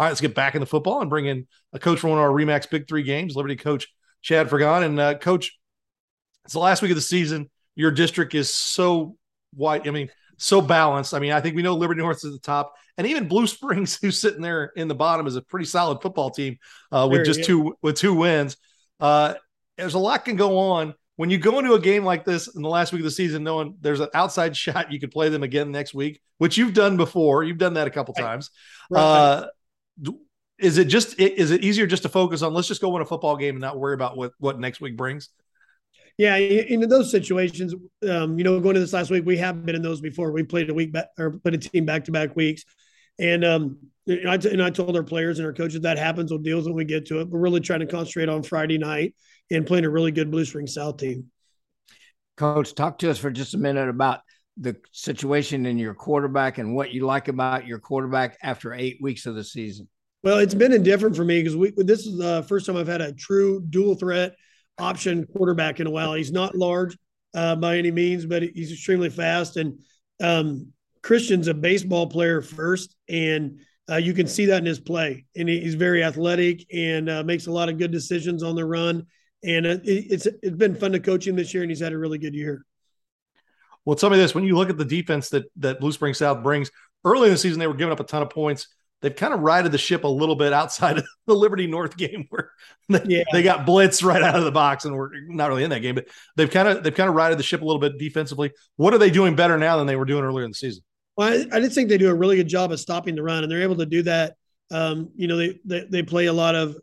All right, let's get back into football and bring in a coach from one of our REMAX Big Three games, Liberty coach Chad Fergon. And, Coach, it's the last week of the season. Your district is so wide, so balanced. I think we know Liberty North is at the top. And even Blue Springs, who's sitting there in the bottom, is a pretty solid football team with two wins. There's a lot can go on. When you go into a game like this in the last week of the season, knowing there's an outside shot you could play them again next week, which you've done before. You've done that a couple times. Right. Is it easier just to focus on, let's just go win a football game and not worry about what next week brings? Yeah. In those situations, going to this last week, we have been in those before. We played a week back or put a team back-to-back weeks. And, I told our players and our coaches that happens with deals when we get to it. We're really trying to concentrate on Friday night and playing a really good Blue Springs South team. Coach, talk to us for just a minute about the situation in your quarterback and what you like about your quarterback after 8 weeks of the season. Well, it's been indifferent for me because this is the first time I've had a true dual threat option quarterback in a while. He's not large by any means, but he's extremely fast. And Christian's a baseball player first, and you can see that in his play. And he's very athletic and makes a lot of good decisions on the run. And it's been fun to coach him this year, and he's had a really good year. Well, tell me this. When you look at the defense that Blue Springs South brings, early in the season they were giving up a ton of points. They've kind of righted the ship a little bit outside of the Liberty North game where they got blitzed right out of the box and were not really in that game, but they've kind of righted the ship a little bit defensively. What are they doing better now than they were doing earlier in the season? Well, I just think they do a really good job of stopping the run, and they're able to do that. They play a lot of,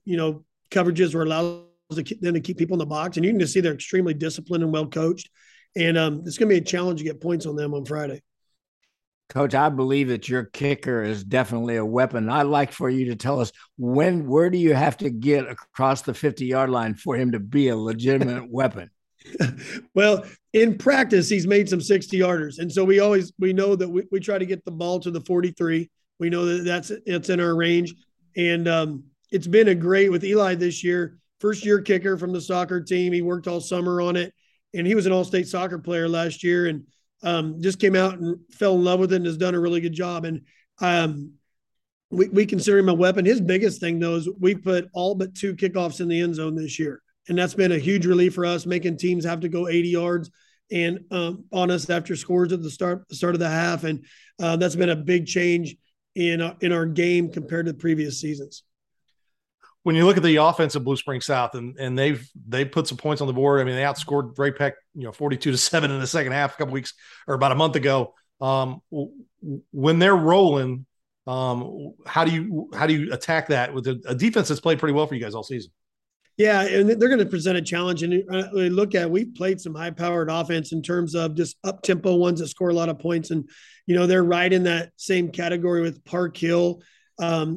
coverages where it allows them to keep people in the box, and you can just see they're extremely disciplined and well coached. And it's going to be a challenge to get points on them on Friday. Coach, I believe that your kicker is definitely a weapon. I'd like for you to tell us where do you have to get across the 50-yard line for him to be a legitimate weapon? Well, in practice, he's made some 60-yarders. And so we know that we try to get the ball to the 43. We know that's in our range. And it's been with Eli this year, first-year kicker from the soccer team. He worked all summer on it, and he was an all-state soccer player last year. And just came out and fell in love with it and has done a really good job. And we consider him a weapon. His biggest thing, though, is we put all but two kickoffs in the end zone this year. And that's been a huge relief for us, making teams have to go 80 yards and on us after scores at the start of the half. And that's been a big change in our game compared to the previous seasons. When you look at the offense of Blue Springs South, and they put some points on the board. They outscored Ray Peck, 42-7 in the second half a couple weeks or about a month ago. When they're rolling, how do you attack that with a defense that's played pretty well for you guys all season? Yeah, and they're going to present a challenge. And we've played some high-powered offense in terms of just up-tempo ones that score a lot of points, and they're right in that same category with Park Hill.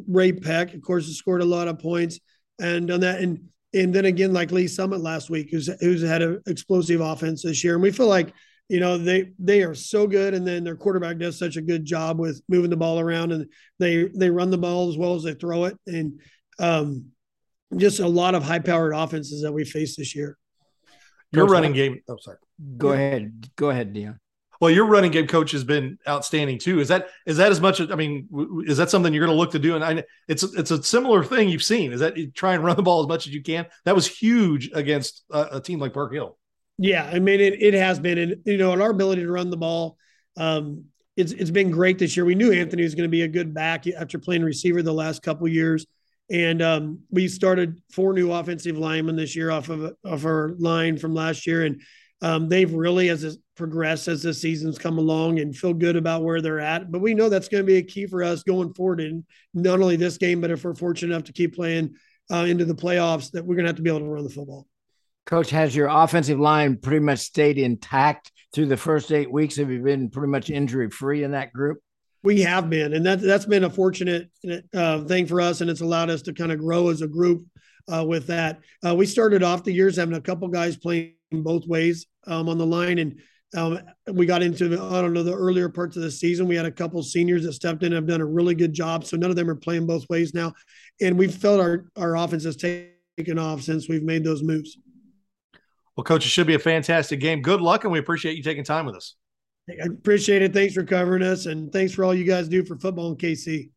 Ray Peck, of course, has scored a lot of points and done that. And then again, like Lee Summit last week, who's had an explosive offense this year. And we feel like, they are so good. And then their quarterback does such a good job with moving the ball around, and they run the ball as well as they throw it. And just a lot of high-powered offenses that we face this year. Your running game. Oh, sorry. Go ahead, Dion. Well, your running game coach has been outstanding too. Is that as much? Is that something you're going to look to do? And it's a similar thing you've seen. Is that you try and run the ball as much as you can? That was huge against a team like Park Hill. Yeah, it has been, and in our ability to run the ball, it's been great this year. We knew Anthony was going to be a good back after playing receiver the last couple of years, and we started 4 new offensive linemen this year off our line from last year, and they've really progressed as the season's come along and feel good about where they're at. But we know that's going to be a key for us going forward in not only this game, but if we're fortunate enough to keep playing into the playoffs, that we're going to have to be able to run the football. Coach, has your offensive line pretty much stayed intact through the first 8 weeks? Have you been pretty much injury-free in that group? We have been, and that's been a fortunate thing for us, and it's allowed us to kind of grow as a group with that. We started off the years having a couple guys playing both ways on the line, and we got into the earlier parts of the season. We had a couple seniors that stepped in and have done a really good job, so none of them are playing both ways now, and we felt our offense has taken off since we've made those moves. Well, Coach, it should be a fantastic game. Good luck, and we appreciate you taking time with us. I appreciate it. Thanks for covering us, and thanks for all you guys do for football in KC.